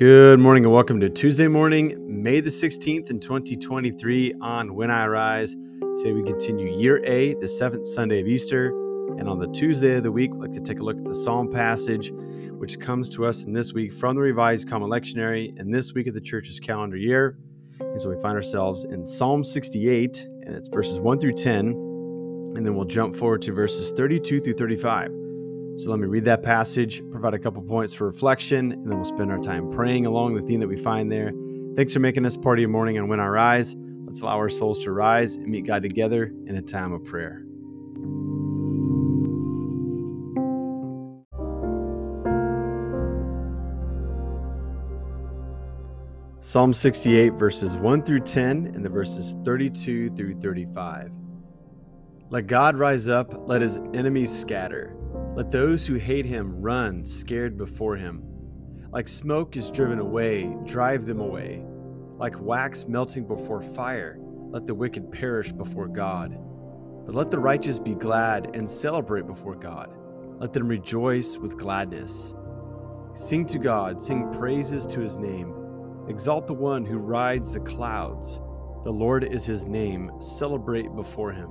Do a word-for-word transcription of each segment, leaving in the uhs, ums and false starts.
Good morning and welcome to Tuesday morning, May the sixteenth in twenty twenty-three on When I Rise. Today we continue Year A, the seventh Sunday of Easter, and on the Tuesday of the week, we'd like to take a look at the Psalm passage, which comes to us in this week from the Revised Common Lectionary and this week of the church's calendar year. And so we find ourselves in Psalm sixty-eight, and it's verses one through ten, and then we'll jump forward to verses thirty-two through thirty-five. So let me read that passage, provide a couple points for reflection, and then we'll spend our time praying along the theme that we find there. Thanks for making us part of your morning on When I Rise. Let's allow our souls to rise and meet God together in a time of prayer. Psalm sixty-eight, verses one through ten, and the verses thirty-two through thirty-five. Let God rise up, let his enemies scatter. Let those who hate him run, scared before him. Like smoke is driven away, drive them away. Like wax melting before fire, let the wicked perish before God. But let the righteous be glad and celebrate before God. Let them rejoice with gladness. Sing to God, sing praises to his name. Exalt the one who rides the clouds. The Lord is his name, celebrate before him.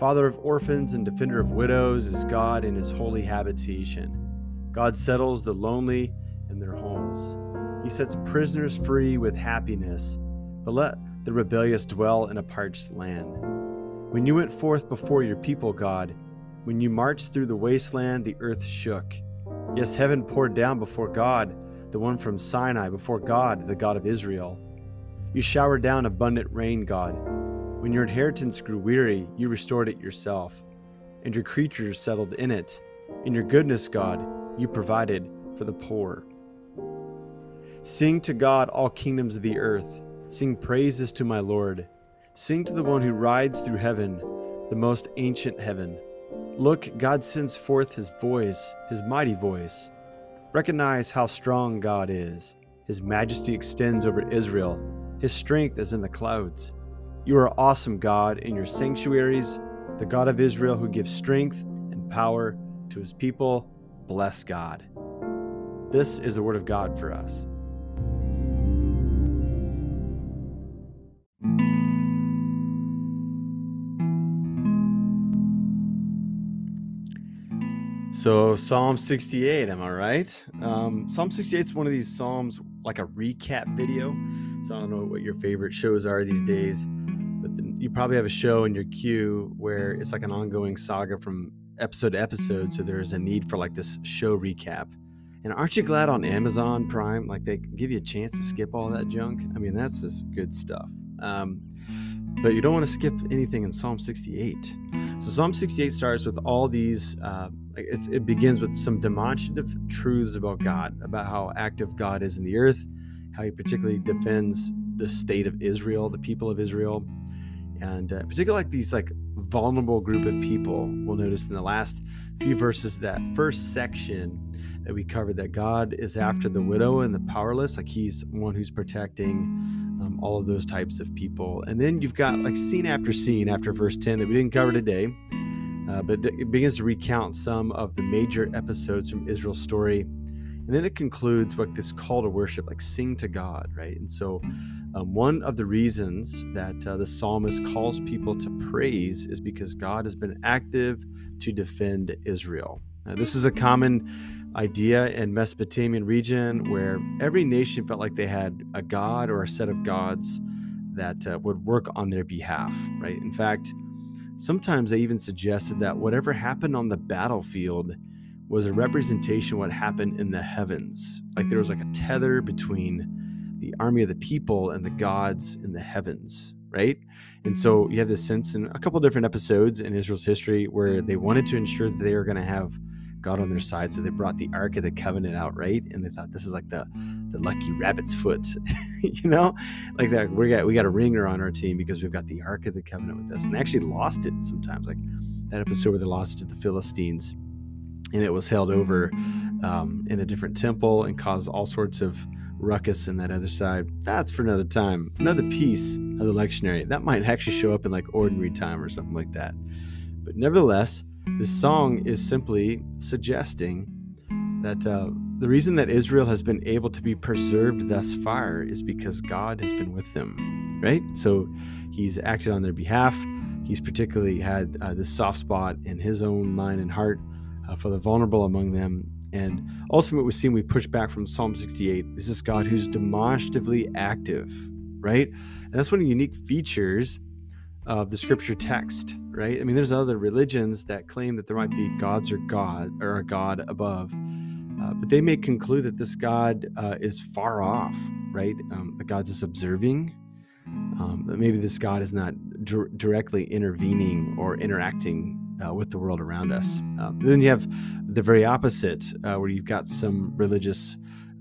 Father of orphans and defender of widows is God in his holy habitation. God settles the lonely in their homes. He sets prisoners free with happiness, but let the rebellious dwell in a parched land. When you went forth before your people, God, when you marched through the wasteland, the earth shook. Yes, heaven poured down before God, the one from Sinai, before God, the God of Israel. You showered down abundant rain, God. When your inheritance grew weary, you restored it yourself, and your creatures settled in it. In your goodness, God, you provided for the poor. Sing to God, all kingdoms of the earth. Sing praises to my Lord. Sing to the one who rides through heaven, the most ancient heaven. Look, God sends forth his voice, his mighty voice. Recognize how strong God is. His majesty extends over Israel. His strength is in the clouds. You are awesome, God, in your sanctuaries, the God of Israel who gives strength and power to his people. Bless God. This is the word of God for us. So Psalm sixty-eight, am I right? Um, Psalm sixty-eight is one of these Psalms, like a recap video. So I don't know what your favorite shows are these days. You probably have a show in your queue where it's like an ongoing saga from episode to episode, so there's a need for like this show recap. And aren't you glad on Amazon Prime, like they give you a chance to skip all that junk? I mean, that's just good stuff. Um, but you don't want to skip anything in Psalm sixty-eight. So Psalm sixty-eight starts with all these, uh, it's, it begins with some demonstrative truths about God, about how active God is in the earth, how he particularly defends the state of Israel, the people of Israel. And uh, particularly like these like vulnerable group of people. We'll notice in the last few verses, that first section that we covered, that God is after the widow and the powerless. Like he's one who's protecting um, all of those types of people. And then you've got like scene after scene after verse ten that we didn't cover today. Uh, but it begins to recount some of the major episodes from Israel's story. And then it concludes like this call to worship, like sing to God, right? And so um, one of the reasons that uh, the psalmist calls people to praise is because God has been active to defend Israel. Now, this is a common idea in Mesopotamian region where every nation felt like they had a god or a set of gods that uh, would work on their behalf, right? In fact, sometimes they even suggested that whatever happened on the battlefield was a representation of what happened in the heavens. Like there was like a tether between the army of the people and the gods in the heavens, right? And so you have this sense in a couple of different episodes in Israel's history where they wanted to ensure that they were going to have God on their side. So they brought the Ark of the Covenant out, right? And they thought this is like the, the lucky rabbit's foot, you know? Like that we got we got a ringer on our team because we've got the Ark of the Covenant with us. And they actually lost it sometimes. Like that episode where they lost to the Philistines. And it was held over um, in a different temple and caused all sorts of ruckus in that other side. That's for another time, another piece of the lectionary. That might actually show up in like ordinary time or something like that. But nevertheless, this song is simply suggesting that uh, The reason that Israel has been able to be preserved thus far is because God has been with them, right? So he's acted on their behalf. He's particularly had uh, this soft spot in his own mind and heart uh, for the vulnerable among them. And ultimately, we see we push back from Psalm sixty-eight. Is this God who's demonstratively active, right? And that's one of the unique features of the scripture text, right? I mean, there's other religions that claim that there might be gods or God or a God above, uh, but they may conclude that this God uh, is far off, right? Um, the God's just observing. Um, that maybe this God is not dir- directly intervening or interacting Uh, with the world around us. Um, then you have the very opposite, uh, where you've got some religious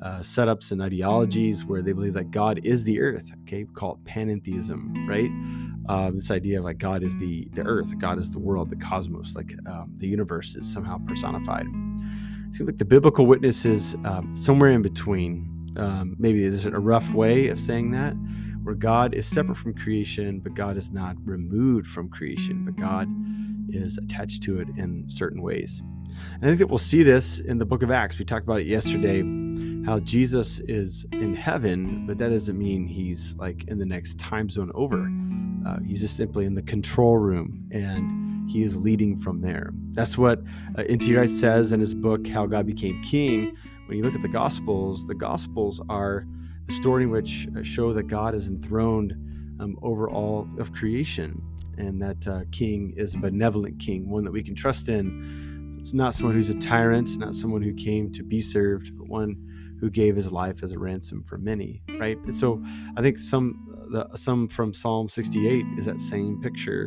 uh, setups and ideologies where they believe that God is the earth. Okay, we call it panentheism, right? Uh, this idea of like God is the the earth, God is the world, the cosmos, like um, the universe is somehow personified. It seems like the biblical witness is um, somewhere in between. Um, maybe there's a rough way of saying that, where God is separate from creation, but God is not removed from creation, but God is attached to it in certain ways. And I think that we'll see this in the book of Acts. We talked about it yesterday, how Jesus is in heaven, but that doesn't mean he's like in the next time zone over. Uh, he's just simply in the control room, and he is leading from there. That's what uh, N T Wright says in his book, How God Became King. When you look at the Gospels, the Gospels are the story in which show that God is enthroned um, over all of creation, and that uh, king is a benevolent king, one that we can trust in. So it's not someone who's a tyrant, not someone who came to be served, but one who gave his life as a ransom for many, right? And so I think some the, some from Psalm sixty-eight is that same picture,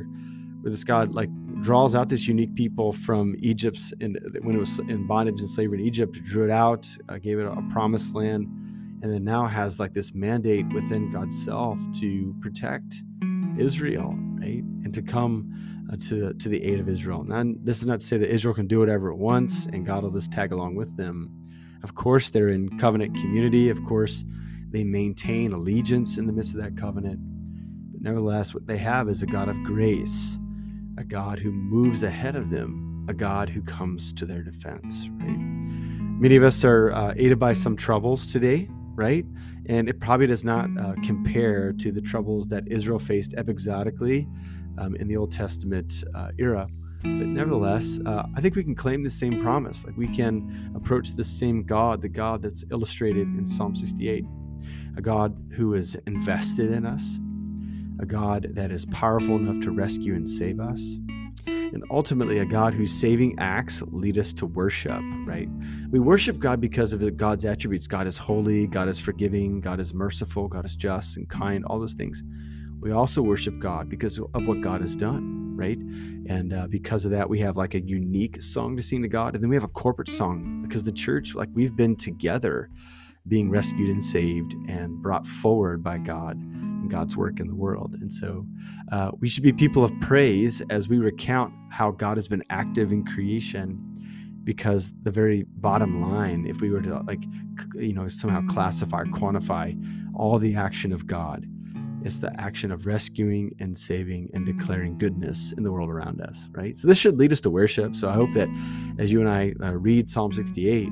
where this God like draws out this unique people from Egypt's, and when it was in bondage and slavery in Egypt, drew it out, uh, gave it a promised land, and then now has like this mandate within God's self to protect Israel, right? And to come uh, to, to the aid of Israel. Now, this is not to say that Israel can do whatever it wants and God will just tag along with them. Of course, they're in covenant community. Of course, they maintain allegiance in the midst of that covenant. But nevertheless, what they have is a God of grace, a God who moves ahead of them, a God who comes to their defense, right? Many of us are uh, aided by some troubles today, right? And it probably does not uh, compare to the troubles that Israel faced episodically um, in the Old Testament uh, era. But nevertheless, uh, I think we can claim the same promise. Like we can approach the same God, the God that's illustrated in Psalm sixty-eight, a God who is invested in us, a God that is powerful enough to rescue and save us, and ultimately a God whose saving acts lead us to worship, right? We worship God because of God's attributes. God is holy, God is forgiving, God is merciful, God is just and kind, all those things. We also worship God because of what God has done, right? And uh, because of that, we have like a unique song to sing to God. And then we have a corporate song because the church, like we've been together being rescued and saved and brought forward by God and God's work in the world. And so uh, we should be people of praise as we recount how God has been active in creation, because the very bottom line, if we were to like, you know, somehow classify, quantify all the action of God, it's the action of rescuing and saving and declaring goodness in the world around us, right? So this should lead us to worship. So I hope that as you and I uh, read Psalm sixty-eight,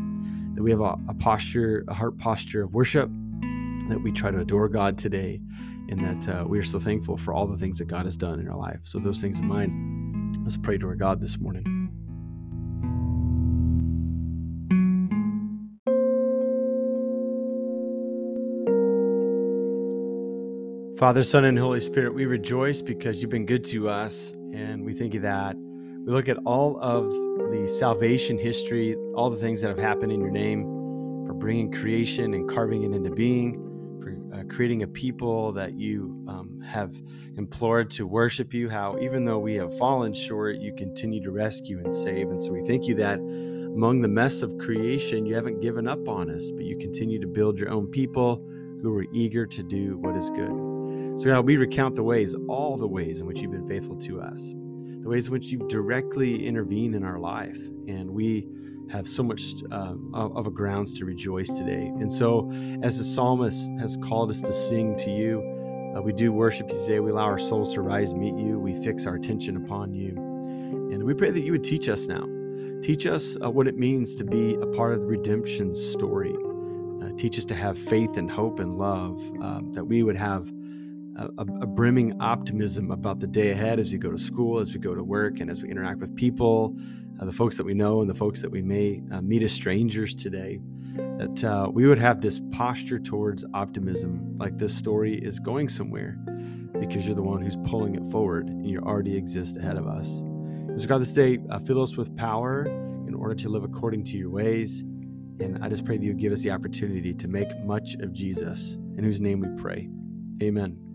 that we have a, a posture, a heart posture of worship, that we try to adore God today, and that uh, we are so thankful for all the things that God has done in our life. So those things in mind, let's pray to our God this morning. Father, Son, and Holy Spirit, we rejoice because you've been good to us, and we thank you that. We look at all of the salvation history, all the things that have happened in your name, for bringing creation and carving it into being, for uh, creating a people that you um, have implored to worship you, how even though we have fallen short, you continue to rescue and save. And so we thank you that among the mess of creation, you haven't given up on us, but you continue to build your own people who are eager to do what is good. So God, we recount the ways, all the ways in which you've been faithful to us, the ways in which you've directly intervened in our life. And we have so much uh, of a grounds to rejoice today. And so as the psalmist has called us to sing to you, uh, we do worship you today. We allow our souls to rise and meet you. We fix our attention upon you. And we pray that you would teach us now. Teach us uh, what it means to be a part of the redemption story. Uh, teach us to have faith and hope and love, um, that we would have a, a, a brimming optimism about the day ahead as we go to school, as we go to work, and as we interact with people, uh, the folks that we know and the folks that we may uh, meet as strangers today, that uh, we would have this posture towards optimism, like this story is going somewhere because you're the one who's pulling it forward and you already exist ahead of us. And so God, this day, uh, fill us with power in order to live according to your ways. And I just pray that you give us the opportunity to make much of Jesus, in whose name we pray. Amen.